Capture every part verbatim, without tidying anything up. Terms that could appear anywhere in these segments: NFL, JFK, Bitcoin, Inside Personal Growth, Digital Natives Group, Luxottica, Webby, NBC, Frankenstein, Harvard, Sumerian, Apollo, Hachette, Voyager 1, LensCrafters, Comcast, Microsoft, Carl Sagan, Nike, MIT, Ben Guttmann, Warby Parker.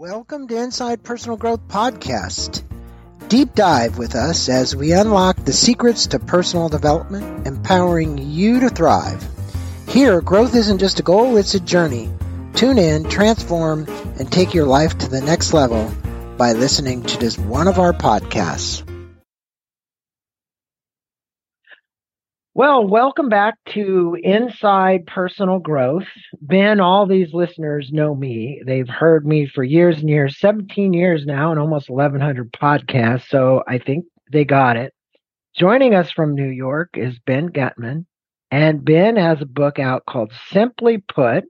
Welcome to Inside Personal Growth Podcast. Deep dive with us as we unlock the secrets to personal development, empowering you to thrive. Here, growth isn't just a goal, it's a journey. Tune in, transform, and take your life to the next level by listening to just one of our podcasts. Well, welcome back to Inside Personal Growth. Ben, all these listeners know me. They've heard me for years and years, seventeen years now, and almost eleven hundred podcasts, so I think they got it. Joining us from New York is Ben Guttmann, and Ben has a book out called Simply Put: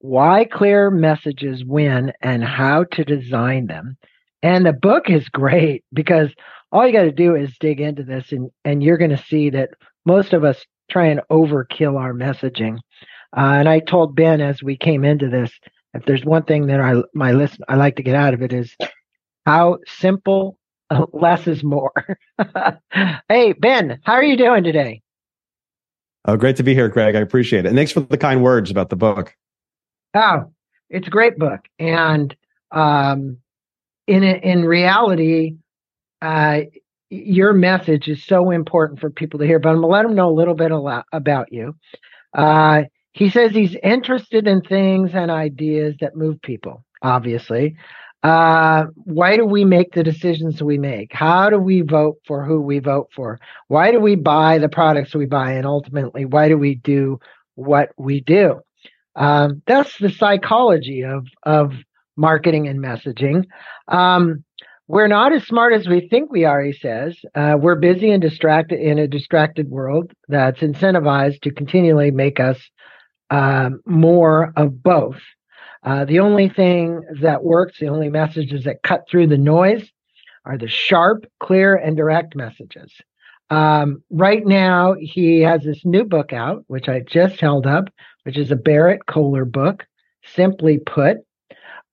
Why Clear Messages Win and How to Design Them. And the book is great because all you got to do is dig into this, and, and you're going to see that most of us try and overkill our messaging. Uh, and I told Ben as we came into this, if there's one thing that I my list I like to get out of it is how simple uh, less is more. Hey, Ben, how are you doing today? Oh, great to be here, Greg. I appreciate it. And thanks for the kind words about the book. Oh, it's a great book. And um, in in reality, Uh, your message is so important for people to hear, but I'm going to let them know a little bit about you. Uh, he says he's interested in things and ideas that move people, obviously. Uh, why do we make the decisions we make? How do we vote for who we vote for? Why do we buy the products we buy? And ultimately, why do we do what we do? Um, that's the psychology of, of marketing and messaging. Um, We're not as smart as we think we are, he says. Uh, we're busy and distracted in a distracted world that's incentivized to continually make us um, more of both. Uh, the only thing that works, the only messages that cut through the noise are the sharp, clear, and direct messages. Um, right now, he has this new book out, which I just held up, which is a Barrett Kohler book, Simply Put.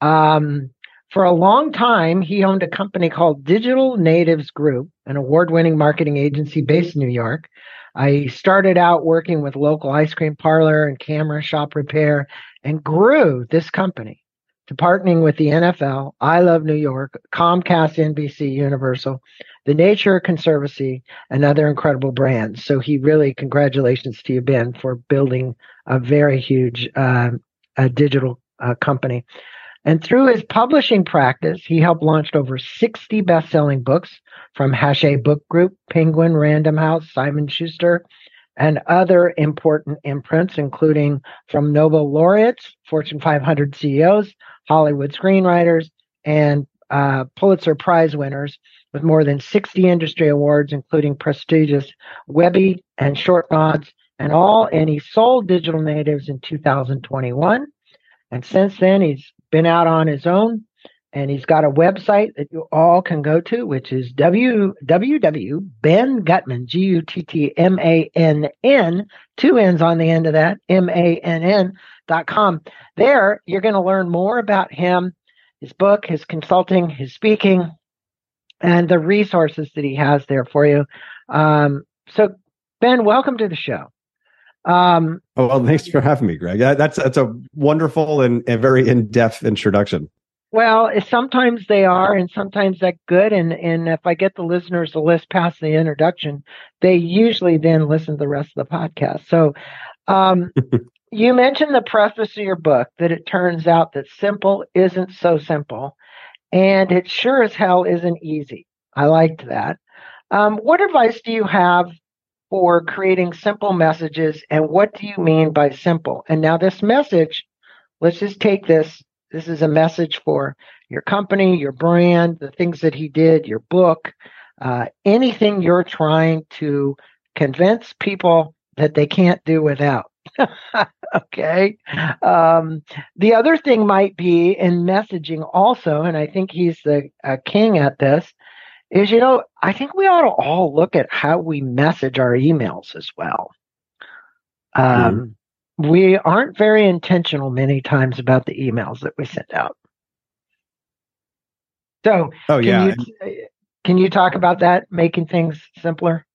Um, For a long time, he owned a company called Digital Natives Group, an award-winning marketing agency based in New York. I started out working with local ice cream parlor and camera shop repair and grew this company to partnering with the N F L, I Love New York, Comcast, N B C, Universal, the Nature Conservancy, and other incredible brands. So he really, congratulations to you, Ben, for building a very huge uh, a digital uh, company. And through his publishing practice, he helped launch over sixty best-selling books from Hachette Book Group, Penguin, Random House, Simon Schuster, and other important imprints, including from Nobel laureates, Fortune five hundred C E Os, Hollywood screenwriters, and uh, Pulitzer Prize winners, with more than sixty industry awards, including prestigious Webby and Short Nods, and all. And he sold Digital Natives in two thousand twenty-one. And since then, he's been out on his own, and he's got a website that you all can go to, which is w w w dot ben guttmann, G U T T M A N N, two N's on the end of that, M A N N dot com. There, you're going to learn more about him, his book, his consulting, his speaking, and the resources that he has there for you. Um, so, Ben, welcome to the show. Um, oh, well, thanks for having me, Greg. That's that's a wonderful and, and very in-depth introduction. Well, sometimes they are, and sometimes that's good. And, and if I get the listeners to list past the introduction, they usually then listen to the rest of the podcast. So um, you mentioned the preface of your book, that it turns out that simple isn't so simple, and it sure as hell isn't easy. I liked that. Um, what advice do you have for creating simple messages, and what do you mean by simple? And now this message, let's just take this. This is a message for your company, your brand, the things that he did, your book, uh, anything you're trying to convince people that they can't do without. Okay. Um, the other thing might be in messaging also, and I think he's the uh, king at this, is, you know, I think we ought to all look at how we message our emails as well. Um, mm-hmm. We aren't very intentional many times about the emails that we send out. So oh, can, yeah. you, can you talk about that, making things simpler?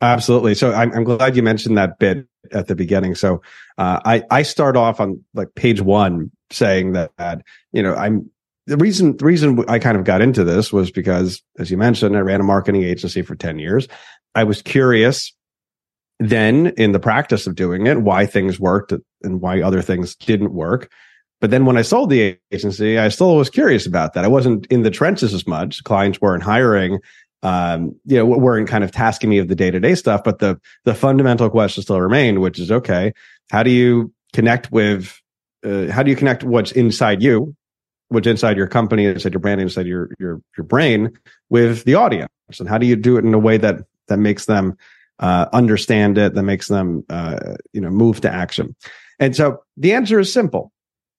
Absolutely. So I'm, I'm glad you mentioned that bit at the beginning. So uh, I, I start off on like page one saying that, that you know, I'm the reason the reason I kind of got into this was because, as you mentioned, I ran a marketing agency for ten years. I was curious then in the practice of doing it, why things worked and why other things didn't work. But then when I sold the agency, I still was curious about that. I wasn't in the trenches as much. Clients weren't hiring, um, you know, weren't kind of tasking me of the day-to-day stuff. But the the fundamental question still remained, which is, okay, how do you connect with, uh, how do you connect what's inside you, what's inside your company, inside your brand, inside your your your brain with the audience? And how do you do it in a way that that makes them uh, understand it, that makes them, uh, you know, move to action? And so the answer is simple.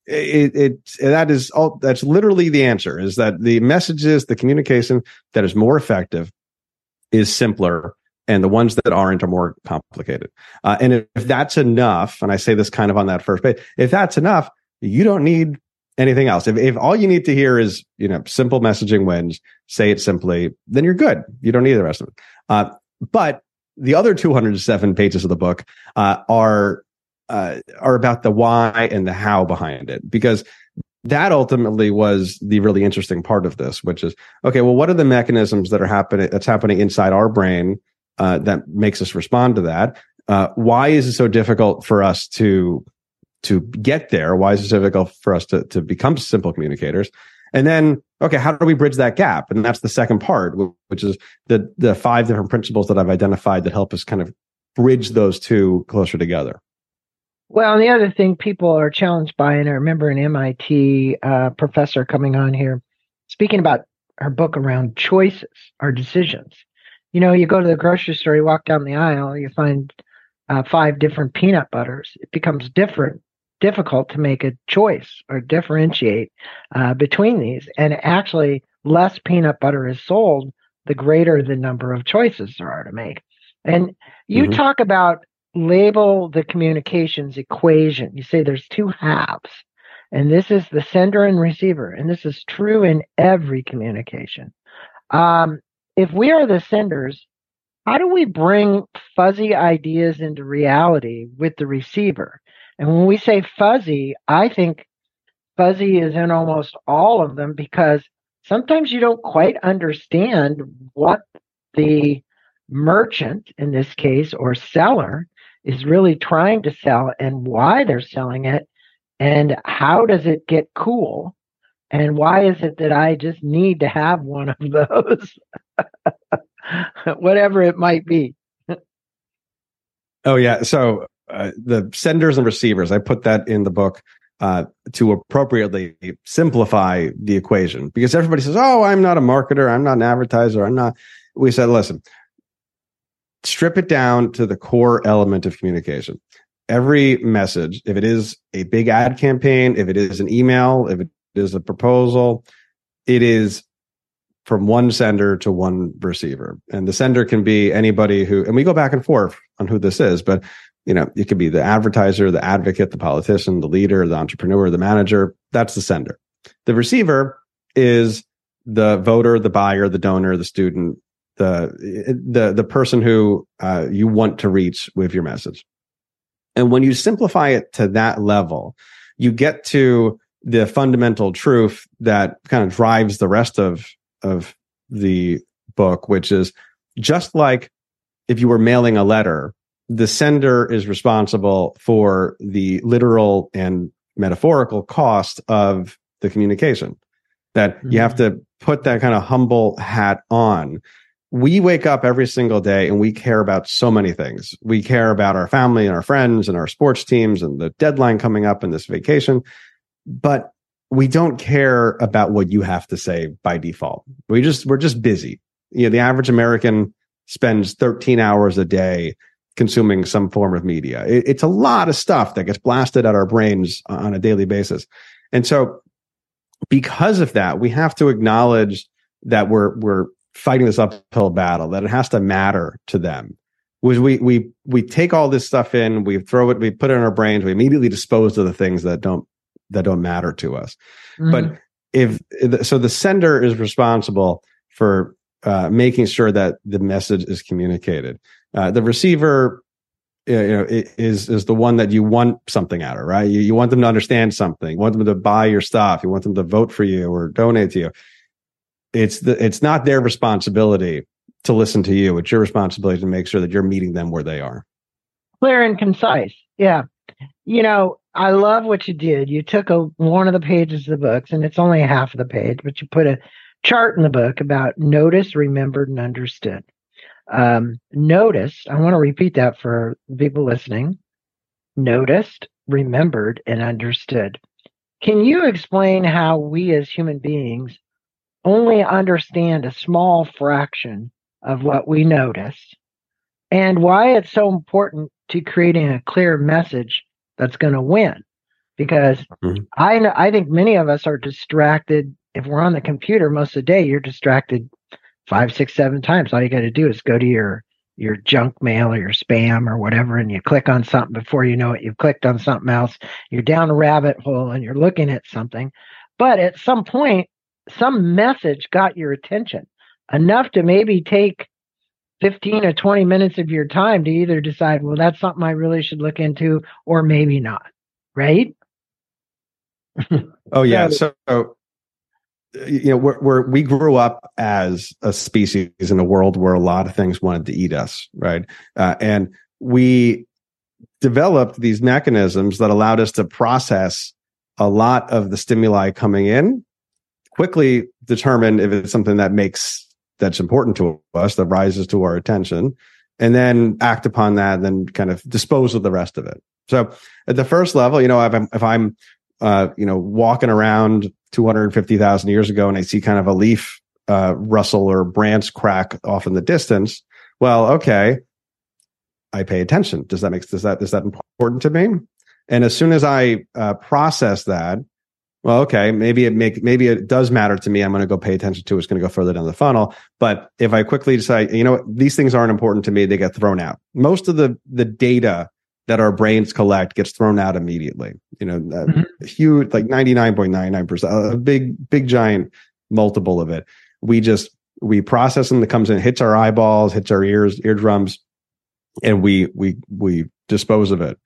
It, it that is all. That's literally the answer. Is that the messages, the communication that is more effective, is simpler, and the ones that aren't are more complicated. Uh, and if, if that's enough, and I say this kind of on that first page, if that's enough, you don't need anything else. If if all you need to hear is, you know, simple messaging wins, say it simply, then you're good. You don't need the rest of it. Uh, but the other two hundred seven pages of the book uh, are. Uh, are about the why and the how behind it, because that ultimately was the really interesting part of this, which is, okay, well, what are the mechanisms that are happening, that's happening inside our brain uh, that makes us respond to that? Uh, why is it so difficult for us to to get there? Why is it so difficult for us to to become simple communicators? And then, okay, how do we bridge that gap? And that's the second part, which is the the five different principles that I've identified that help us kind of bridge those two closer together. Well, and the other thing people are challenged by, and I remember an M I T uh, professor coming on here, speaking about her book around choices, our decisions. You know, you go to the grocery store, you walk down the aisle, you find uh, five different peanut butters. It becomes different, difficult to make a choice or differentiate uh, between these. And actually, less peanut butter is sold, the greater the number of choices there are to make. And you mm-hmm. talk about label the communications equation. You say there's two halves, and this is the sender and receiver, and this is true in every communication. Um, if we are the senders, how do we bring fuzzy ideas into reality with the receiver? And when we say fuzzy, I think fuzzy is in almost all of them, because sometimes you don't quite understand what the merchant, in this case, or seller, is really trying to sell and why they're selling it, and how does it get cool, and why is it that I just need to have one of those, whatever it might be. Oh, yeah. So uh, the senders and receivers, I put that in the book uh, to appropriately simplify the equation, because everybody says, oh, I'm not a marketer, I'm not an advertiser, I'm not. We said, listen, strip it down to the core element of communication. Every message, if it is a big ad campaign, if it is an email, if it is a proposal, it is from one sender to one receiver. And the sender can be anybody who, and we go back and forth on who this is, but you know, it could be the advertiser, the advocate, the politician, the leader, the entrepreneur, the manager. That's the sender. The receiver is the voter, the buyer, the donor, the student, the the the person who uh, you want to reach with your message. And when you simplify it to that level, you get to the fundamental truth that kind of drives the rest of of the book, which is, just like if you were mailing a letter, the sender is responsible for the literal and metaphorical cost of the communication, that mm-hmm. you have to put that kind of humble hat on. We wake up every single day and we care about so many things. We care about our family and our friends and our sports teams and the deadline coming up and this vacation. But we don't care about what you have to say by default. We just, we're just busy. You know, the average American spends thirteen hours a day consuming some form of media. It, it's a lot of stuff that gets blasted at our brains on a daily basis. And so because of that, we have to acknowledge that we're, we're, fighting this uphill battle, that it has to matter to them. Was we we we take all this stuff in, we throw it, we put it in our brains, we immediately dispose of the things that don't that don't matter to us. Mm-hmm. But if so, the sender is responsible for uh, making sure that the message is communicated. Uh, the receiver you know, is is the one that you want something out of, right? You, you want them to understand something. You want them to buy your stuff. You want them to vote for you or donate to you. It's the it's not their responsibility to listen to you. It's your responsibility to make sure that you're meeting them where they are. Clear and concise. Yeah. You know, I love what you did. You took a, one of the pages of the books, and it's only a half of the page, but you put a chart in the book about notice, remembered, and understood. Um, noticed, I want to repeat that for people listening. Noticed, remembered, and understood. Can you explain how we as human beings only understand a small fraction of what we notice, and why it's so important to creating a clear message that's going to win? Because mm-hmm. I know, I think many of us are distracted. If we're on the computer most of the day, you're distracted five, six, seven times. All you got to do is go to your, your junk mail or your spam or whatever, and you click on something. Before you know it, you've clicked on something else. You're down a rabbit hole and you're looking at something. But at some point, some message got your attention enough to maybe take fifteen or twenty minutes of your time to either decide, well, that's something I really should look into, or maybe not. Right? Oh, yeah. So, so you know, we're, we're, we grew up as a species in a world where a lot of things wanted to eat us. Right. Uh, and we developed these mechanisms that allowed us to process a lot of the stimuli coming in, quickly determine if it's something that makes that's important to us, that rises to our attention, and then act upon that and then kind of dispose of the rest of it. So at the first level, you know, if I'm, if I'm uh, you know, walking around two hundred fifty thousand years ago and I see kind of a leaf uh, rustle or branch crack off in the distance, well, okay, I pay attention. Does that make, does that, is that important to me? And as soon as I uh, process that, well, okay, maybe it make maybe it does matter to me. I'm going to go pay attention to it. It's going to go further down the funnel. But if I quickly decide, you know, these things aren't important to me, they get thrown out. Most of the the data that our brains collect gets thrown out immediately. You know, mm-hmm. a huge, like ninety-nine point nine nine percent, a big, big, giant multiple of it. We just we process them that comes in, hits our eyeballs, hits our ears, eardrums, and we we we dispose of it.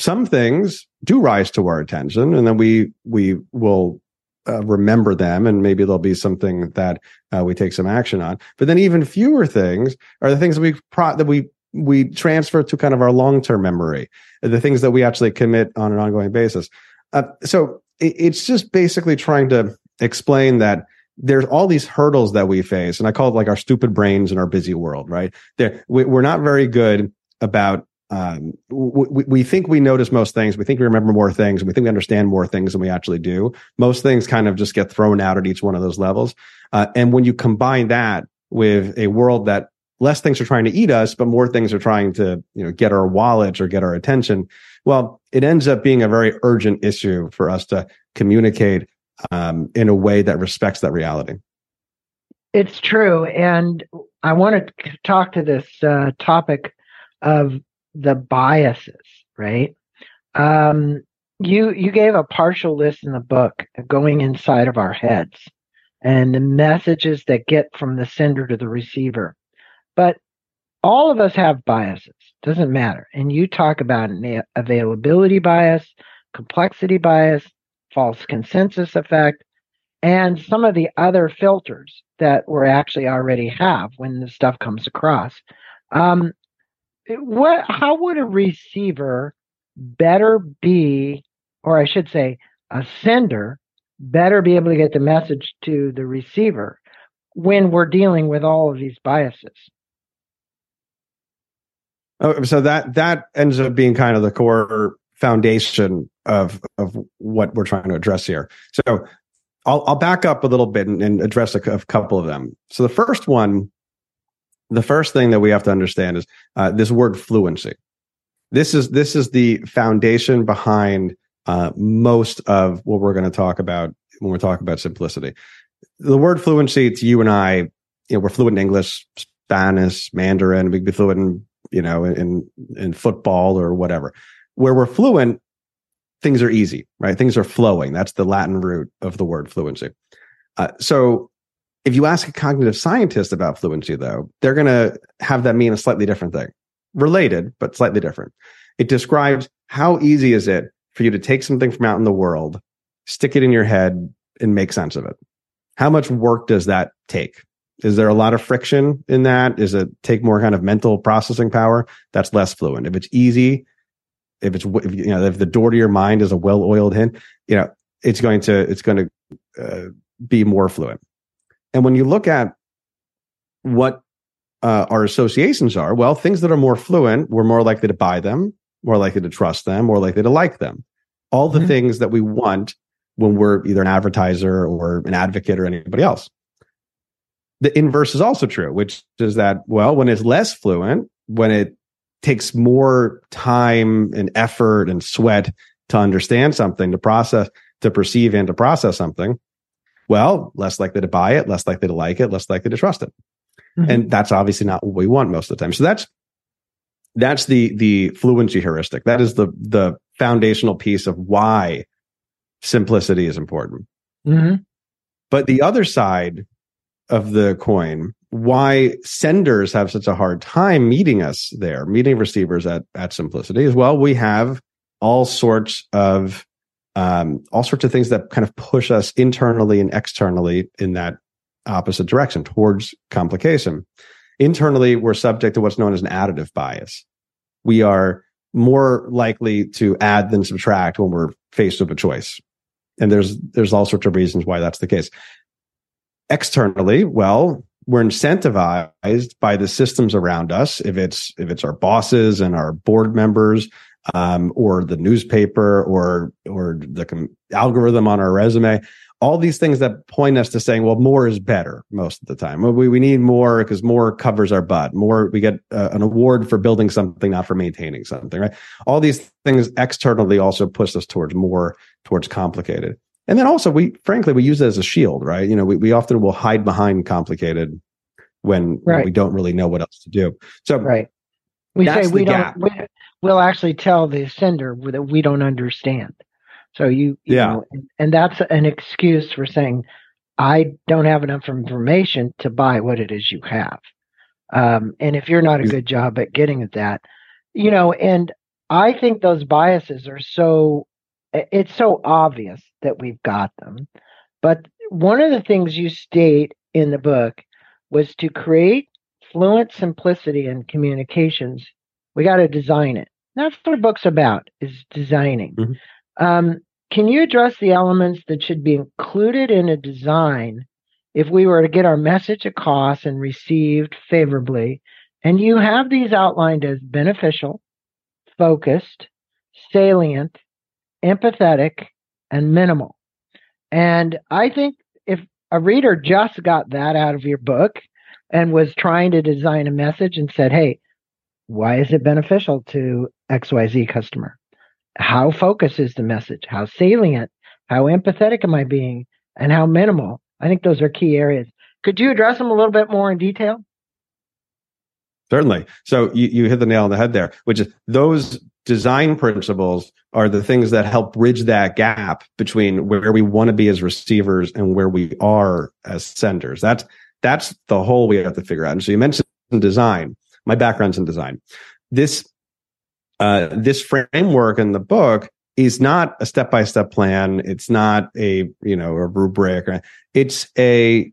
Some things do rise to our attention, and then we we will uh, remember them, and maybe there'll be something that uh, we take some action on. But then even fewer things are the things that we pro- that we we transfer to kind of our long-term memory, the things that we actually commit on an ongoing basis. Uh, so it, it's just basically trying to explain that there's all these hurdles that we face, and I call it like our stupid brains in our busy world, right? They're, we, we're not very good about Um, we, we think we notice most things. We think we remember more things. We think we understand more things than we actually do. Most things kind of just get thrown out at each one of those levels. Uh, and when you combine that with a world that less things are trying to eat us, but more things are trying to, you know, get our wallets or get our attention, well, it ends up being a very urgent issue for us to communicate um, in a way that respects that reality. It's true. And I want to talk to this uh, topic of the biases, right? Um, you you gave a partial list in the book of going inside of our heads and the messages that get from the sender to the receiver. But all of us have biases. Doesn't matter. And you talk about an availability bias, complexity bias, false consensus effect, and some of the other filters that we actually already have when the stuff comes across. Um, What? How would a receiver better be, or I should say a sender, better be able to get the message to the receiver when we're dealing with all of these biases? Oh, so that that ends up being kind of the core foundation of, of what we're trying to address here. So I'll, I'll back up a little bit and, and address a, a couple of them. So the first one, The first thing that we have to understand is uh, this word fluency. This is this is the foundation behind uh, most of what we're going to talk about when we talk about simplicity. The word fluency to you and I, you know, we're fluent in English, Spanish, Mandarin. We can be fluent in, you know, in in football or whatever. Where we're fluent, things are easy, right? Things are flowing. That's the Latin root of the word fluency. Uh, so. If you ask a cognitive scientist about fluency, though, they're going to have that mean a slightly different thing. related, but slightly different. It describes how easy is it for you to take something from out in the world, stick it in your head, and make sense of it. How much work does that take? Is there a lot of friction in that? Is it take more kind of mental processing power? That's less fluent. If it's easy, if it's, if, you know, if the door to your mind is a well-oiled hint, you know, it's going to, it's going to uh, be more fluent. And when you look at what uh, our associations are, well, things that are more fluent, we're more likely to buy them, more likely to trust them, more likely to like them. All the mm-hmm. things that we want when we're either an advertiser or an advocate or anybody else. The inverse is also true, which is that, well, when it's less fluent, when it takes more time and effort and sweat to understand something, to process, to perceive and to process something, well, less likely to buy it, less likely to like it, less likely to trust it. Mm-hmm. And that's obviously not what we want most of the time. So that's that's the the fluency heuristic. That is the the foundational piece of why simplicity is important. Mm-hmm. But the other side of the coin, why senders have such a hard time meeting us there, meeting receivers at at simplicity, is, well, we have all sorts of um, all sorts of things that kind of push us internally and externally in that opposite direction towards complication. Internally, we're subject to what's known as an additive bias. We are more likely to add than subtract when we're faced with a choice, and there's there's all sorts of reasons why that's the case. Externally, well, we're incentivized by the systems around us. If it's if it's our bosses and our board members, um, or the newspaper, or or the com- algorithm on our resume, all these things that point us to saying, well, more is better most of the time. Well, we we need more because more covers our butt. More, we get uh, an award for building something, not for maintaining something, right? All these things externally also push us towards more, towards complicated. And then also, we frankly, we use it as a shield, right? You know, we, we often will hide behind complicated when, right. when we don't really know what else to do. So right. we say we don't, we, we'll actually tell the sender that we don't understand. So you, you yeah. know, and, and that's an excuse for saying, I don't have enough information to buy what it is you have. Um, and if you're not a good job at getting at that, you know, and I think those biases are so, it's so obvious that we've got them. But one of the things you state in the book was to create fluent simplicity in communications. We got to design it. That's what a book's about, is designing. Mm-hmm. Um, can you address the elements that should be included in a design if we were to get our message across and received favorably? And you have these outlined as beneficial, focused, salient, empathetic, and minimal. And I think if a reader just got that out of your book and was trying to design a message and said, hey, why is it beneficial to X Y Z customer? How focused is the message? How salient? How empathetic am I being? And how minimal? I think those are key areas. Could you address them a little bit more in detail? Certainly. So you, you hit the nail on the head there, which is those design principles are the things that help bridge that gap between where we want to be as receivers and where we are as senders. That's that's the hole we have to figure out. And so you mentioned design. My background's in design. This uh, this framework in the book is not a step-by-step plan. It's not a you know a rubric. It's a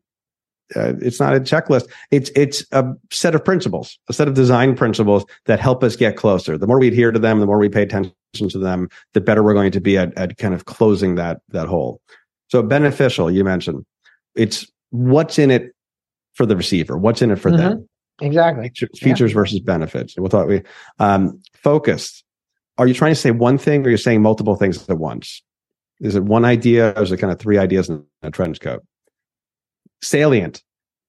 Uh, it's not a checklist. It's it's a set of principles, a set of design principles that help us get closer. The more we adhere to them, the more we pay attention to them, the better we're going to be at, at kind of closing that that hole. So beneficial, you mentioned. It's what's in it for the receiver. What's in it for mm-hmm. them? Exactly. Features, features yeah. versus benefits. We'll talk, we um, focused. Are you trying to say one thing, or you're saying multiple things at once? Is it one idea, or is it kind of three ideas in a trench coat? Salient.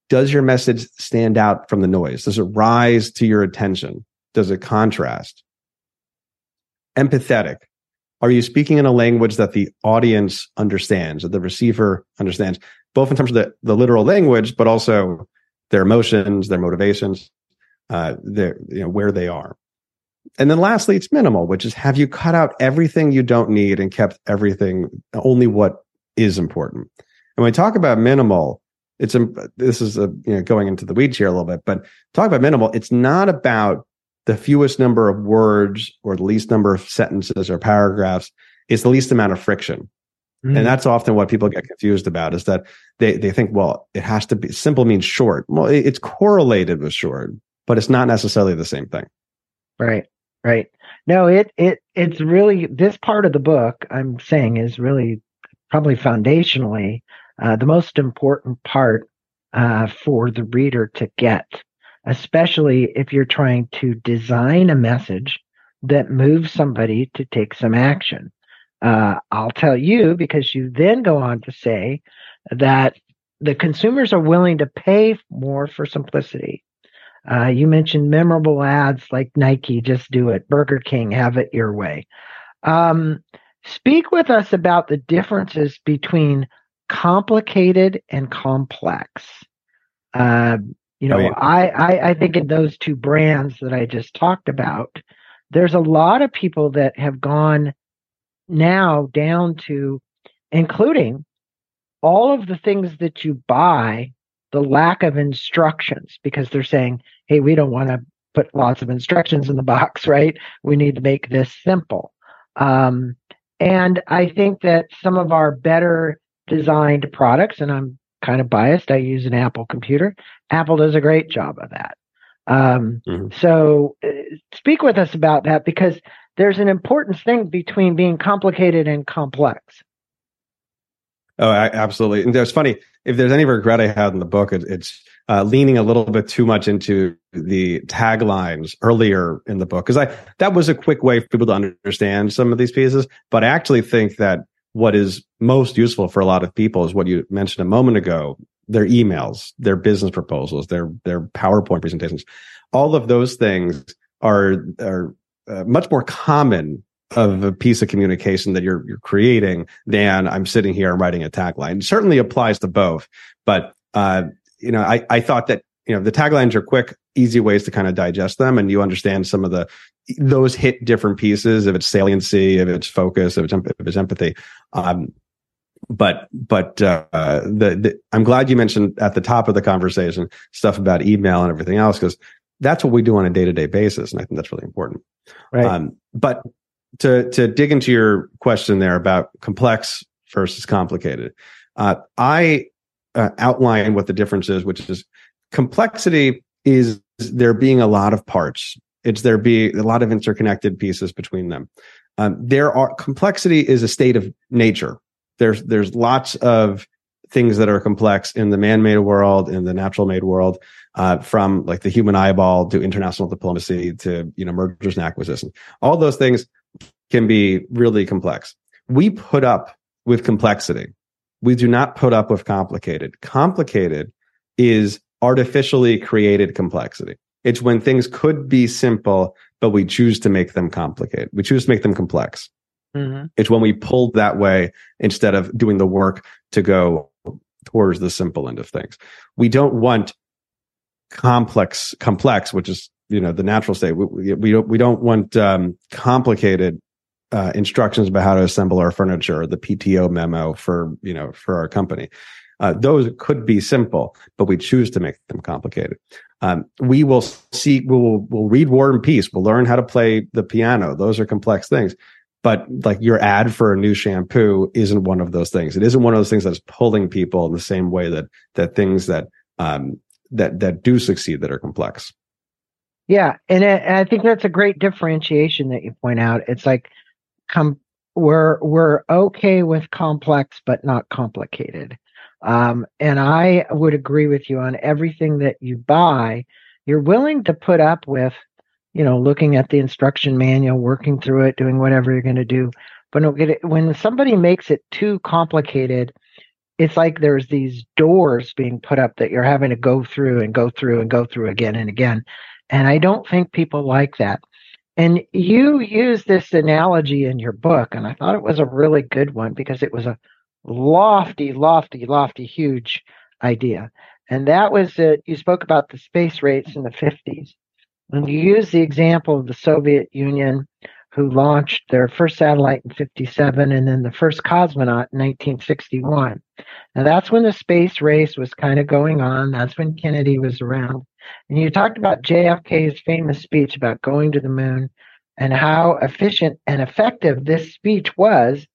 Does your message stand out from the noise? Does it rise to your attention? Does it contrast? Empathetic. Are you speaking in a language that the audience understands, that the receiver understands, both in terms of the, the literal language, but also their emotions, their motivations, uh, their, you know, where they are? And then lastly, it's minimal, which is, have you cut out everything you don't need and kept everything, only what is important? And when we talk about minimal, it's this is a, you know, going into the weeds here a little bit, but talk about minimal. It's not about the fewest number of words or the least number of sentences or paragraphs is the least amount of friction. Mm. And that's often what people get confused about, is that they, they think, well, it has to be, simple means short. Well, it, it's correlated with short, but it's not necessarily the same thing. Right, right. No, it it it's really, this part of the book I'm saying is really probably foundationally uh, the most important part uh, for the reader to get, especially if you're trying to design a message that moves somebody to take some action. Uh, I'll tell you, because you then go on to say that the consumers are willing to pay more for simplicity. Uh, you mentioned memorable ads like Nike, just do it, Burger King, have it your way. Um, speak with us about the differences between complicated and complex. Uh, you know, oh, yeah. I, I, I think in those two brands that I just talked about, there's a lot of people that have gone now down to including all of the things that you buy, the lack of instructions, because they're saying, hey, we don't want to put lots of instructions in the box, right? We need to make this simple. Um, and I think that some of our better designed products, and I'm kind of biased, I use an Apple computer. Apple does a great job of that. Um, mm-hmm. So uh, speak with us about that, because there's an important thing between being complicated and complex. Oh, I, absolutely. And there's funny, if there's any regret I had in the book, it, it's uh, leaning a little bit too much into the taglines earlier in the book, because I that was a quick way for people to understand some of these pieces. But I actually think that what is most useful for a lot of people is what you mentioned a moment ago, their emails, their business proposals, their their PowerPoint presentations. All of those things are are uh, much more common of a piece of communication that you're you're creating than I'm sitting here and writing a tagline. It certainly applies to both, but uh, you know, I, I thought that, you know, the taglines are quick, easy ways to kind of digest them, and you understand some of the those hit different pieces, if it's saliency, if it's focus, if it's, if it's empathy. Um, but but uh, the, the I'm glad you mentioned at the top of the conversation stuff about email and everything else, because that's what we do on a day-to-day basis, and I think that's really important. Right, um, but. To to dig into your question there about complex versus complicated, uh, I uh, outline what the difference is, which is complexity is there being a lot of parts. It's there being a lot of interconnected pieces between them. Um, there are complexity is a state of nature. There's there's lots of things that are complex in the man-made world, in the natural-made world, uh, from like the human eyeball to international diplomacy to you know mergers and acquisitions. All those things can be really complex. We put up with complexity. We do not put up with complicated. Complicated is artificially created complexity. It's when things could be simple, but we choose to make them complicated. We choose to make them complex. Mm-hmm. It's when we pulled that way instead of doing the work to go towards the simple end of things. We don't want complex, complex, which is you know the natural state. We, we don't we don't want um, complicated uh, instructions about how to assemble our furniture, or the P T O memo for you know for our company. Uh, those could be simple, but we choose to make them complicated. Um, we will see. We will we'll read War and Peace. We'll learn how to play the piano. Those are complex things. But like your ad for a new shampoo isn't one of those things. It isn't one of those things that's pulling people in the same way that that things that um, that that do succeed that are complex. Yeah, and I think that's a great differentiation that you point out. It's like, come, we're we're okay with complex, but not complicated. Um, and I would agree with you on everything that you buy. You're willing to put up with, you know, looking at the instruction manual, working through it, doing whatever you're going to do. But when somebody makes it too complicated, it's like there's these doors being put up that you're having to go through and go through and go through again and again. And I don't think people like that. And you use this analogy in your book, and I thought it was a really good one because it was a lofty, lofty, lofty, huge idea. And that was that you spoke about the space rates in the fifties. And you use the example of the Soviet Union, who launched their first satellite in fifty-seven and then the first cosmonaut in nineteen sixty-one. Now, that's when the space race was kind of going on. That's when Kennedy was around. And you talked about J F K's famous speech about going to the moon and how efficient and effective this speech was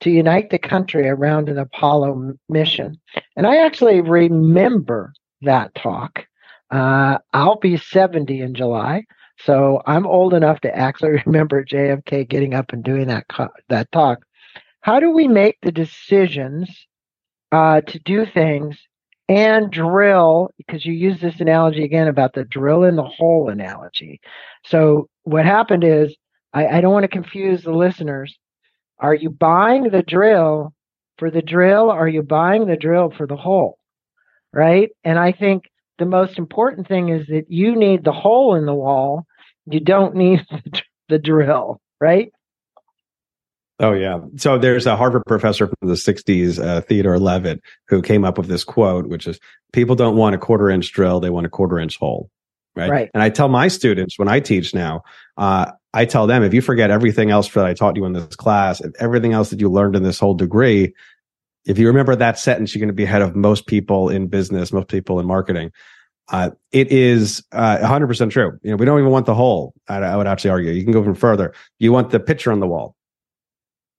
to unite the country around an Apollo mission. And I actually remember that talk. Uh, I'll be seventy in July, so I'm old enough to actually remember J F K getting up and doing that co- that talk. How do we make the decisions uh, to do things and drill? Because you use this analogy again about the drill in the hole analogy. So what happened is, I, I don't want to confuse the listeners. Are you buying the drill for the drill? Or are you buying the drill for the hole? Right? And I think the most important thing is that you need the hole in the wall. You don't need the, the drill, right? Oh, yeah. So there's a Harvard professor from the sixties, uh, Theodore Levitt, who came up with this quote, which is, people don't want a quarter inch drill. They want a quarter inch hole. Right? Right. And I tell my students when I teach now, uh, I tell them, if you forget everything else that I taught you in this class, if everything else that you learned in this whole degree, if you remember that sentence, you're going to be ahead of most people in business, most people in marketing. Uh, it is uh, one hundred percent true. You know, we don't even want the hole. I, I would actually argue you can go even further. You want the picture on the wall,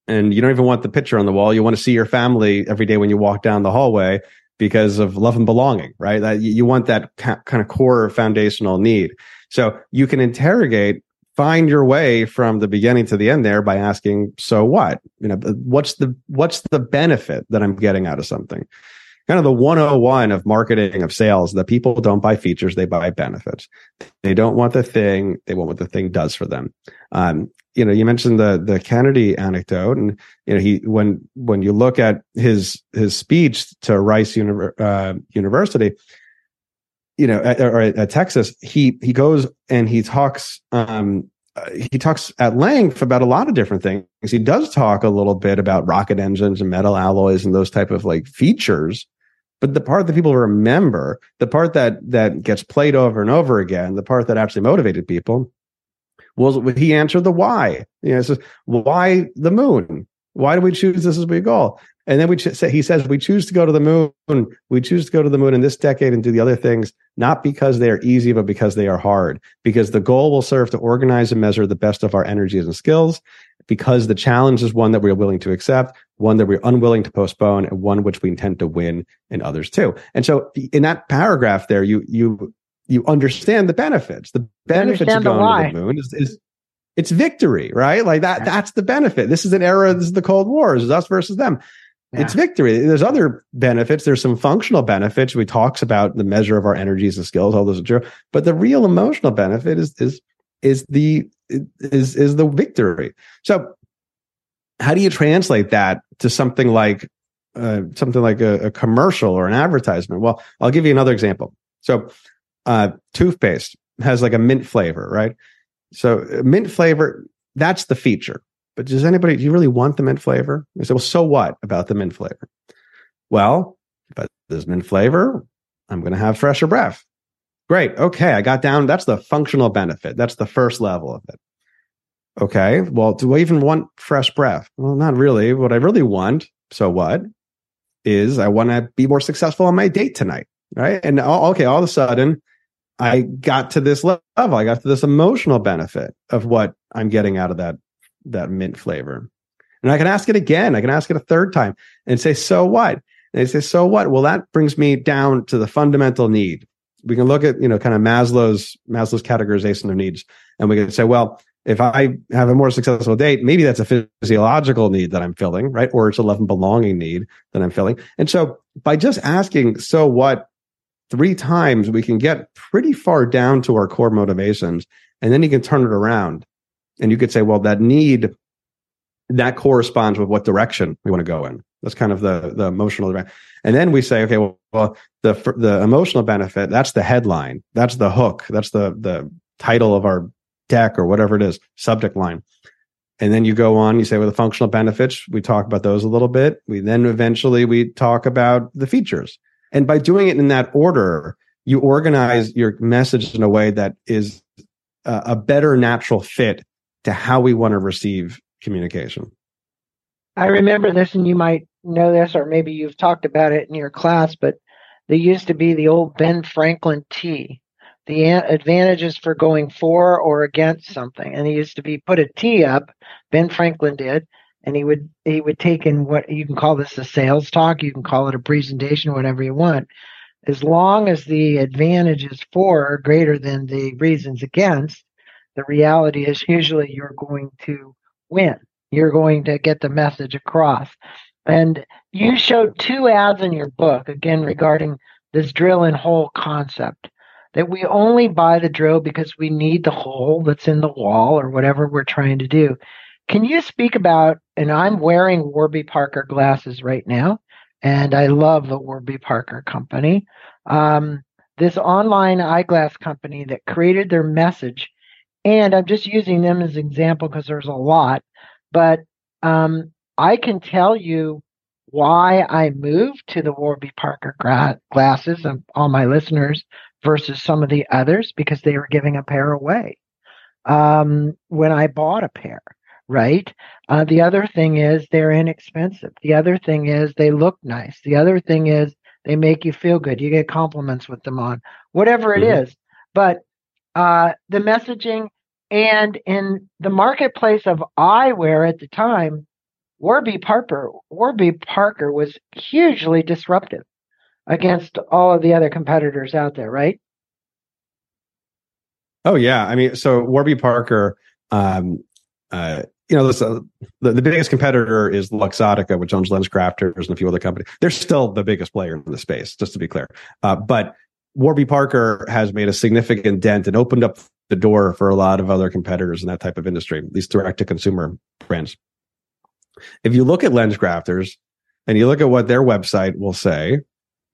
and you don't even want the picture on the wall. You want to see your family every day when you walk down the hallway because of love and belonging, right? That you want that ca- kind of core foundational need. So you can interrogate, find your way from the beginning to the end there by asking, so what? You know, what's the what's the benefit that I'm getting out of something? Kind of the one oh one of marketing, of sales, that people don't buy features, they buy benefits. They don't want the thing, they want what the thing does for them. Um, you know, you mentioned the the Kennedy anecdote, and you know, he when when you look at his his speech to Rice Univer- uh, University, you know, at, or at Texas, he he goes and he talks. Um, he talks at length about a lot of different things. He does talk a little bit about rocket engines and metal alloys and those type of like features. But the part that people remember, the part that that gets played over and over again, the part that actually motivated people, was he answered the why. You know, it says, why the moon? Why do we choose this as we go? And then we ch- say, he says, we choose to go to the moon. We choose to go to the moon in this decade and do the other things, not because they are easy, but because they are hard. Because the goal will serve to organize and measure the best of our energies and skills. Because the challenge is one that we are willing to accept, one that we're unwilling to postpone, and one which we intend to win in others too. And so, in that paragraph, there you you you understand the benefits. The benefits of going why. to the moon is, is it's victory, right? Like that. That's the benefit. This is an era. This is the Cold War. This is us versus them. Yeah. It's victory. There's other benefits. There's some functional benefits. We talks about the measure of our energies and skills. All those are true. But the real emotional benefit is is is the is is the victory. So, how do you translate that to something like uh, something like a, a commercial or an advertisement? Well, I'll give you another example. So, uh, toothpaste has like a mint flavor, right? So, mint flavor, that's the feature. But does anybody, do you really want the mint flavor? I say, well, so what about the mint flavor? Well, but there's mint flavor, I'm going to have fresher breath. Great. Okay. I got down. That's the functional benefit. That's the first level of it. Okay. Well, do I even want fresh breath? Well, not really. What I really want, so what, is I want to be more successful on my date tonight. Right. And all, okay, all of a sudden, I got to this level. I got to this emotional benefit of what I'm getting out of that. that mint flavor. And I can ask it again. I can ask it a third time and say, so what? And they say, so what? Well, that brings me down to the fundamental need. We can look at, you know, kind of Maslow's, Maslow's categorization of needs. And we can say, well, if I have a more successful date, maybe that's a physiological need that I'm filling, right? Or it's a love and belonging need that I'm filling. And so by just asking, so what, three times, we can get pretty far down to our core motivations. And then you can turn it around. And you could say, well, that need, that corresponds with what direction we want to go in. That's kind of the, the emotional. And then we say, okay, well, well, the the emotional benefit, that's the headline. That's the hook. That's the the title of our deck or whatever it is, subject line. And then you go on, you say, well, the functional benefits, we talk about those a little bit. We then eventually we talk about the features. And by doing it in that order, you organize your message in a way that is a, a better natural fit to how we want to receive communication. I remember this, and you might know this, or maybe you've talked about it in your class, but there used to be the old Ben Franklin T, the advantages for going for or against something. And he used to be put a T up, Ben Franklin did, and he would he would take in what you can call this a sales talk, you can call it a presentation, whatever you want. As long as the advantages for are greater than the reasons against, the reality is usually you're going to win. You're going to get the message across. And you showed two ads in your book, again, regarding this drill and hole concept, that we only buy the drill because we need the hole that's in the wall or whatever we're trying to do. Can you speak about, and I'm wearing Warby Parker glasses right now, and I love the Warby Parker company, um, this online eyeglass company that created their message. And I'm just using them as an example because there's a lot. But um, I can tell you why I moved to the Warby Parker gra- glasses and all my listeners versus some of the others, because they were giving a pair away um, when I bought a pair. Right. Uh, the other thing is they're inexpensive. The other thing is they look nice. The other thing is they make you feel good. You get compliments with them on, whatever it mm-hmm. is. But uh, the messaging and in the marketplace of eyewear at the time, Warby Parker, Warby Parker was hugely disruptive against all of the other competitors out there. Right. Oh, yeah. I mean, so Warby Parker, um, uh, You know, this, uh, the, the biggest competitor is Luxottica, which owns LensCrafters and a few other companies. They're still the biggest player in the space, just to be clear. Uh, but Warby Parker has made a significant dent and opened up the door for a lot of other competitors in that type of industry, these direct-to-consumer brands. If you look at LensCrafters and you look at what their website will say,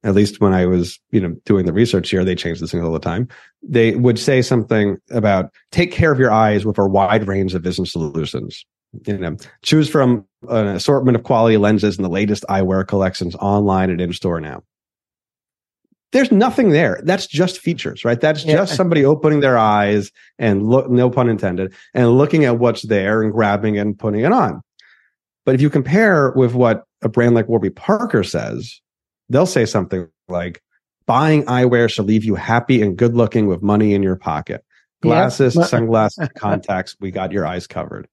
at least when I was, you know, doing the research here, they change this thing all the time. They would say something about take care of your eyes with a wide range of vision solutions. You know, choose from an assortment of quality lenses in the latest eyewear collections online and in store now. There's nothing there. That's just features, right? That's yeah. just somebody opening their eyes and look, no pun intended, and looking at what's there and grabbing it and putting it on. But if you compare with what a brand like Warby Parker says, they'll say something like, buying eyewear shall leave you happy and good looking with money in your pocket. Glasses, yeah. sunglasses, contacts, we got your eyes covered.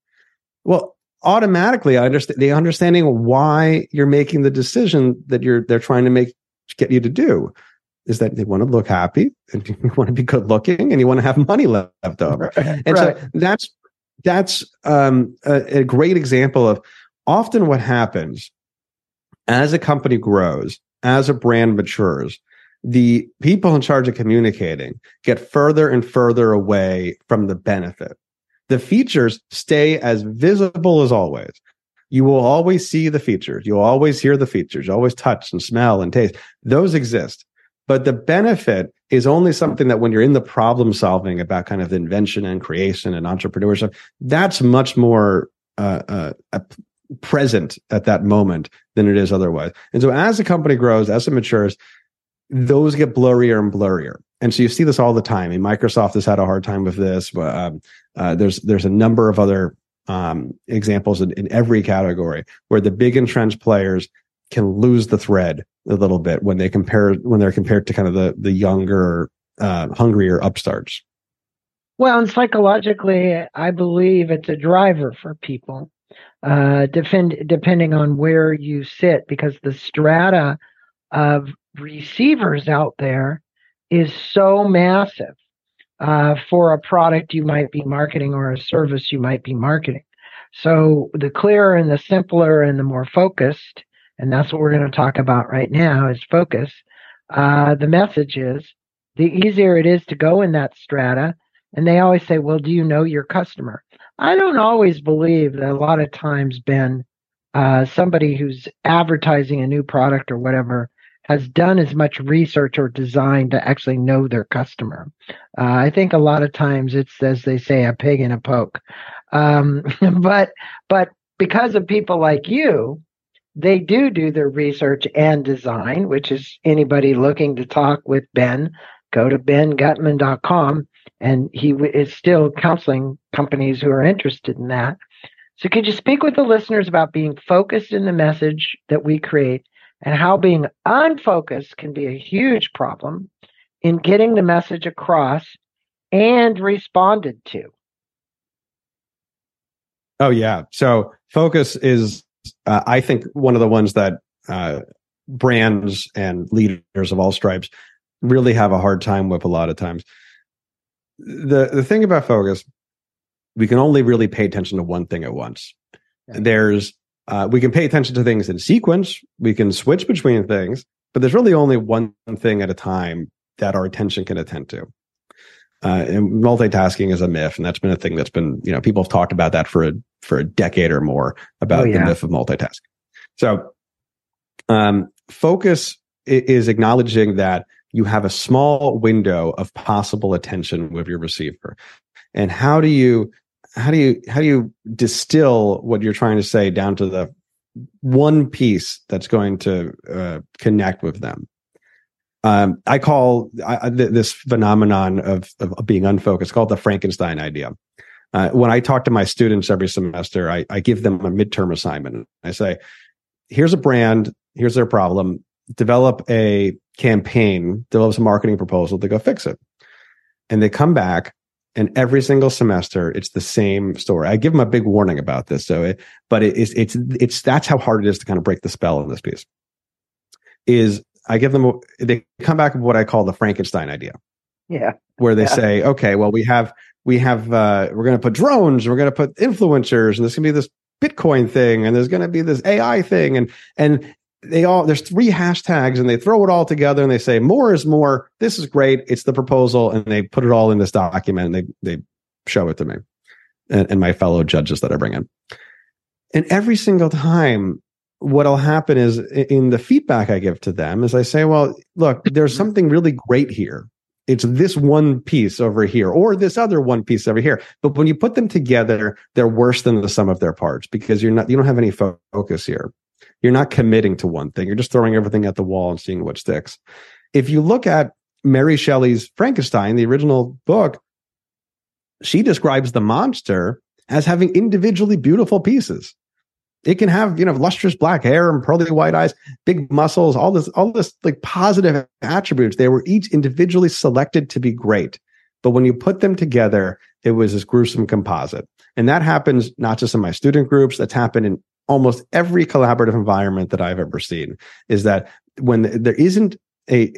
Well, automatically, I understand the understanding why you're making the decision that you're they're trying to make get you to do is that they want to look happy and you want to be good looking and you want to have money left over. Right. And right. so that's, that's um, a, a great example of often what happens as a company grows, as a brand matures, the people in charge of communicating get further and further away from the benefit. The features stay as visible as always. You will always see the features. You'll always hear the features. You always touch and smell and taste. Those exist. But the benefit is only something that when you're in the problem solving about kind of invention and creation and entrepreneurship, that's much more uh, uh, a, present at that moment than it is otherwise. And so as the company grows, as it matures, those get blurrier and blurrier. And so you see this all the time. And Microsoft has had a hard time with this. But um, uh, there's there's a number of other um, examples in, in every category where the big entrenched players can lose the thread a little bit when they compare when they're compared to kind of the the younger, uh, hungrier upstarts. Well, and psychologically, I believe it's a driver for people. Uh, defend, depending on where you sit, because the strata of receivers out there is so massive uh, for a product you might be marketing or a service you might be marketing. So the clearer and the simpler and the more focused, and that's what we're going to talk about right now is focus, uh, the message is, the easier it is to go in that strata. And they always say, well, do you know your customer? I don't always believe that a lot of times, Ben, uh, somebody who's advertising a new product or whatever has done as much research or design to actually know their customer. Uh, I think a lot of times it's, as they say, a pig in a poke. Um, but but because of people like you, they do do their research and design, which is anybody looking to talk with Ben go to ben guttmann dot com, and he w- is still counseling companies who are interested in that. So could you speak with the listeners about being focused in the message that we create and how being unfocused can be a huge problem in getting the message across and responded to? Oh, yeah. So focus is, uh, I think, one of the ones that uh, brands and leaders of all stripes really have a hard time with a lot of times. The the thing about focus, we can only really pay attention to one thing at once. Yeah. There's uh, we can pay attention to things in sequence. We can switch between things, but there's really only one thing at a time that our attention can attend to. Uh, and multitasking is a myth, and that's been a thing that's been, you know, people have talked about that for a for a decade or more about oh, yeah. the myth of multitasking. So, um, focus is acknowledging that you have a small window of possible attention with your receiver. And how do you how do you how do you distill what you're trying to say down to the one piece that's going to uh, connect with them? Um, I call I, th- this phenomenon of, of being unfocused called the Frankenstein idea. Uh, when I talk to my students every semester, I, I give them a midterm assignment. I say, "Here's a brand. Here's their problem. Develop a campaign. Develop a marketing proposal to go fix it." And they come back. And every single semester, it's the same story. I give them a big warning about this. So, it, but it, it's it's it's that's how hard it is to kind of break the spell in this piece. Is I give them they come back with what I call the Frankenstein idea. Yeah, where they yeah. say, okay, well, we have we have uh, we're going to put drones, we're going to put influencers, and there's going to be this Bitcoin thing, and there's going to be this A I thing, and and they all there's three hashtags, and they throw it all together, and they say more is more. This is great. It's the proposal, and they put it all in this document, and they they show it to me and, and my fellow judges that I bring in, and every single time. What'll happen is in the feedback I give to them is I say, well, look, there's something really great here. It's this one piece over here or this other one piece over here. But when you put them together, they're worse than the sum of their parts because you're not, you don't have any focus here. You're not committing to one thing. You're just throwing everything at the wall and seeing what sticks. If you look at Mary Shelley's Frankenstein, the original book, she describes the monster as having individually beautiful pieces. It can have, you know, lustrous black hair and pearly white eyes, big muscles, all this, all this like positive attributes. They were each individually selected to be great. But when you put them together, it was this gruesome composite. And that happens not just in my student groups. That's happened in almost every collaborative environment that I've ever seen, is that when there isn't a,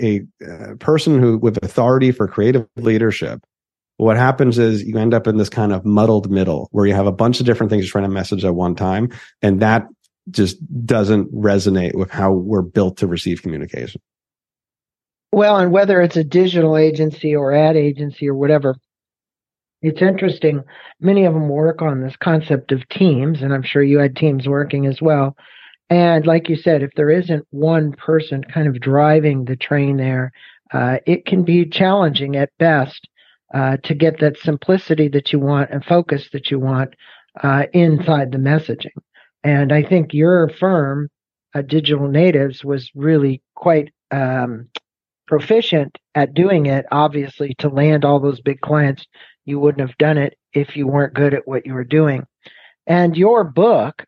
a, a person who with authority for creative leadership, what happens is you end up in this kind of muddled middle where you have a bunch of different things trying to message at one time. And that just doesn't resonate with how we're built to receive communication. Well, and whether it's a digital agency or ad agency or whatever, it's interesting. Many of them work on this concept of teams, and I'm sure you had teams working as well. And like you said, if there isn't one person kind of driving the train there, uh, it can be challenging at best. Uh, to get that simplicity that you want and focus that you want uh, inside the messaging. And I think your firm, uh, Digital Natives, was really quite um, proficient at doing it, obviously, to land all those big clients. You wouldn't have done it if you weren't good at what you were doing. And your book,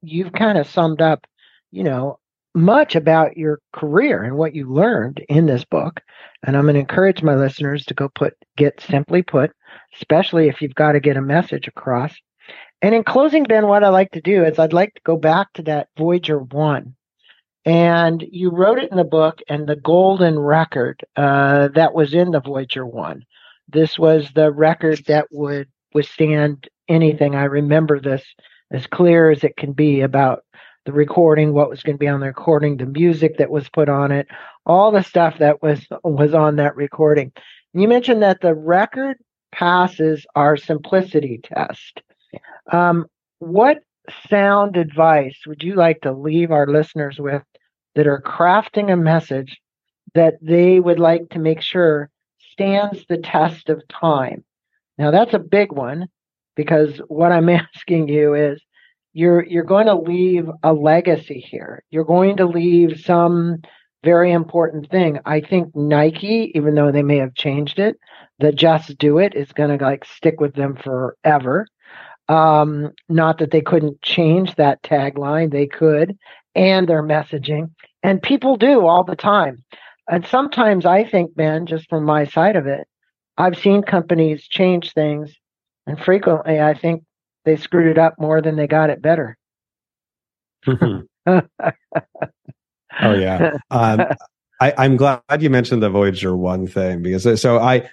you've kind of summed up, you know, much about your career and what you learned in this book. And I'm going to encourage my listeners to go put, get Simply Put, especially if you've got to get a message across. And in closing, Ben, what I like to do is I'd like to go back to that Voyager one. And you wrote it in the book and the golden record uh, that was in the Voyager one. This was the record that would withstand anything. I remember this as clear as it can be about the recording, what was going to be on the recording, the music that was put on it, all the stuff that was was on that recording. And you mentioned that the record passes our simplicity test. Um, what sound advice would you like to leave our listeners with that are crafting a message that they would like to make sure stands the test of time? Now, that's a big one, because what I'm asking you is, You're you're going to leave a legacy here. You're going to leave some very important thing. I think Nike, even though they may have changed it, the just do it is going to like stick with them forever. Um, not that they couldn't change that tagline. They could, and their messaging. And people do all the time. And sometimes I think, Ben, just from my side of it, I've seen companies change things, and frequently I think they screwed it up more than they got it better. Mm-hmm. Oh, yeah. Um, I, I'm glad you mentioned the Voyager one thing, because so I,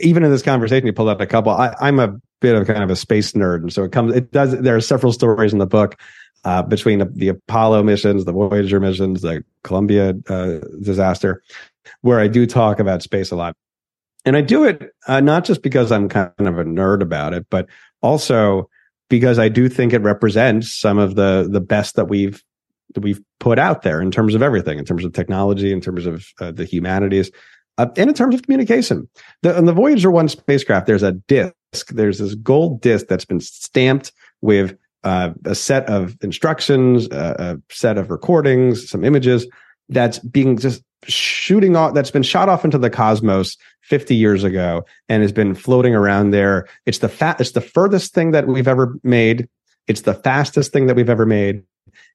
even in this conversation, you pulled up a couple. I, I'm a bit of kind of a space nerd. And so it comes, it does, there are several stories in the book uh, between the, the Apollo missions, the Voyager missions, the Columbia uh, disaster, where I do talk about space a lot. And I do it uh, not just because I'm kind of a nerd about it, but also because I do think it represents some of the the best that we've that we've put out there in terms of everything, in terms of technology, in terms of uh, the humanities, uh, and in terms of communication. The, on the Voyager one spacecraft, there's a disc. There's this gold disc that's been stamped with uh, a set of instructions, uh, a set of recordings, some images that's being just shooting off, that's been shot off into the cosmos fifty years ago and has been floating around there. It's the fa- it's the furthest thing that we've ever made. It's the fastest thing that we've ever made.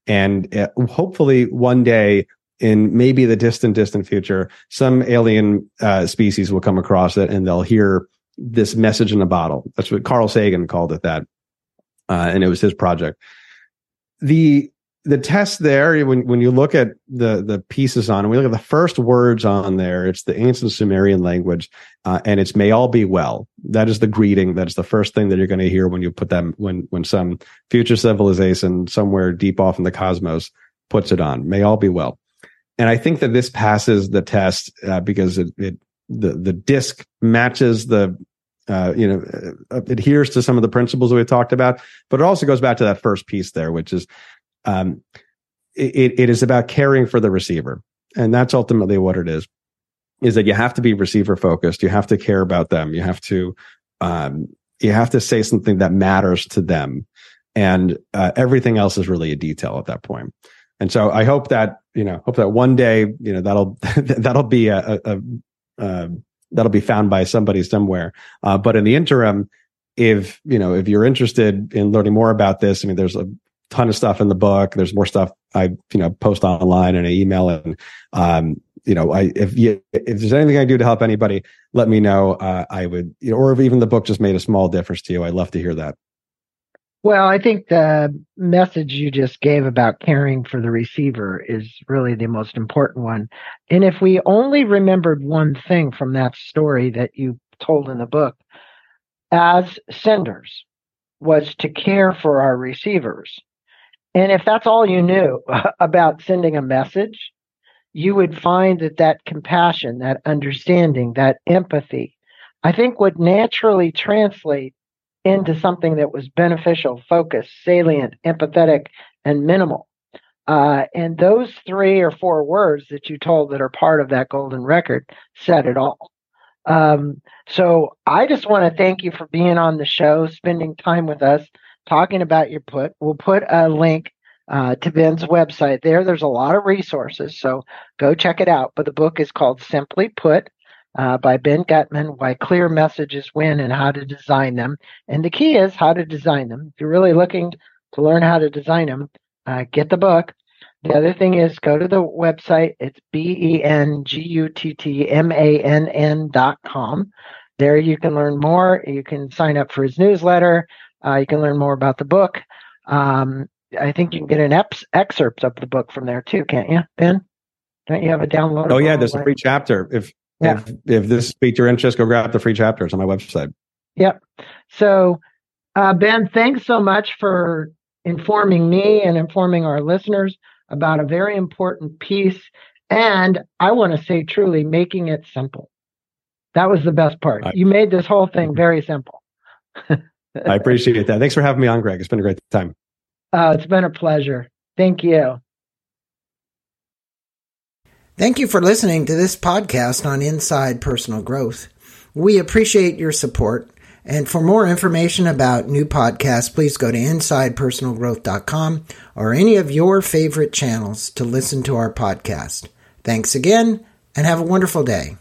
And uh, hopefully one day in maybe the distant, distant future, some alien uh, species will come across it and they'll hear this message in a bottle. That's what Carl Sagan called it, that. Uh, and it was his project. The The test there, when when you look at the the pieces on, and we look at the first words on there, it's the ancient Sumerian language, uh, and it's "May all be well." That is the greeting. That is the first thing that you're going to hear when you put them when when some future civilization somewhere deep off in the cosmos puts it on. May all be well, and I think that this passes the test uh, because it, it the the disc matches the. Uh, you know, uh, adheres to some of the principles that we've talked about, but it also goes back to that first piece there, which is um, it, it is about caring for the receiver. And that's ultimately what it is, is that you have to be receiver focused. You have to care about them. You have to, um, you have to say something that matters to them. And uh, everything else is really a detail at that point. And so I hope that, you know, hope that one day, you know, that'll, that'll be a, a, a that'll be found by somebody somewhere. Uh, but in the interim, if, you know, if you're interested in learning more about this, I mean, there's a ton of stuff in the book. There's more stuff I, you know, post online and I email. And, um, you know, I, if you, if there's anything I do to help anybody, let me know. Uh, I would, you know, or if even the book just made a small difference to you, I'd love to hear that. Well, I think the message you just gave about caring for the receiver is really the most important one. And if we only remembered one thing from that story that you told in the book, as senders, was to care for our receivers. And if that's all you knew about sending a message, you would find that that compassion, that understanding, that empathy, I think would naturally translate into something that was beneficial, focused, salient, empathetic, and minimal. Uh, and those three or four words that you told that are part of that golden record said it all. Um, so I just want to thank you for being on the show, spending time with us, talking about your book. We'll put a link uh, to Ben's website there. There's a lot of resources, so go check it out. But the book is called Simply Put, Uh, by Ben Guttmann, Why Clear Messages Win and How to Design Them. And the key is how to design them. If you're really looking to learn how to design them, uh, get the book. The other thing is go to the website. It's B E N G U T T M A N N dot com. There you can learn more. You can sign up for his newsletter. Uh, you can learn more about the book. Um, I think you can get an ex- excerpt of the book from there too, can't you, Ben? Don't you have a download? Oh, yeah, there's a free chapter. If Yeah. If, if this piqued your interest, go grab the free chapters on my website. Yep. So, uh, Ben, thanks so much for informing me and informing our listeners about a very important piece. And I want to say truly making it simple. That was the best part. I, you made this whole thing very simple. I appreciate that. Thanks for having me on, Greg. It's been a great time. Uh, it's been a pleasure. Thank you. Thank you for listening to this podcast on Inside Personal Growth. We appreciate your support. And for more information about new podcasts, please go to inside personal growth dot com or any of your favorite channels to listen to our podcast. Thanks again, and have a wonderful day.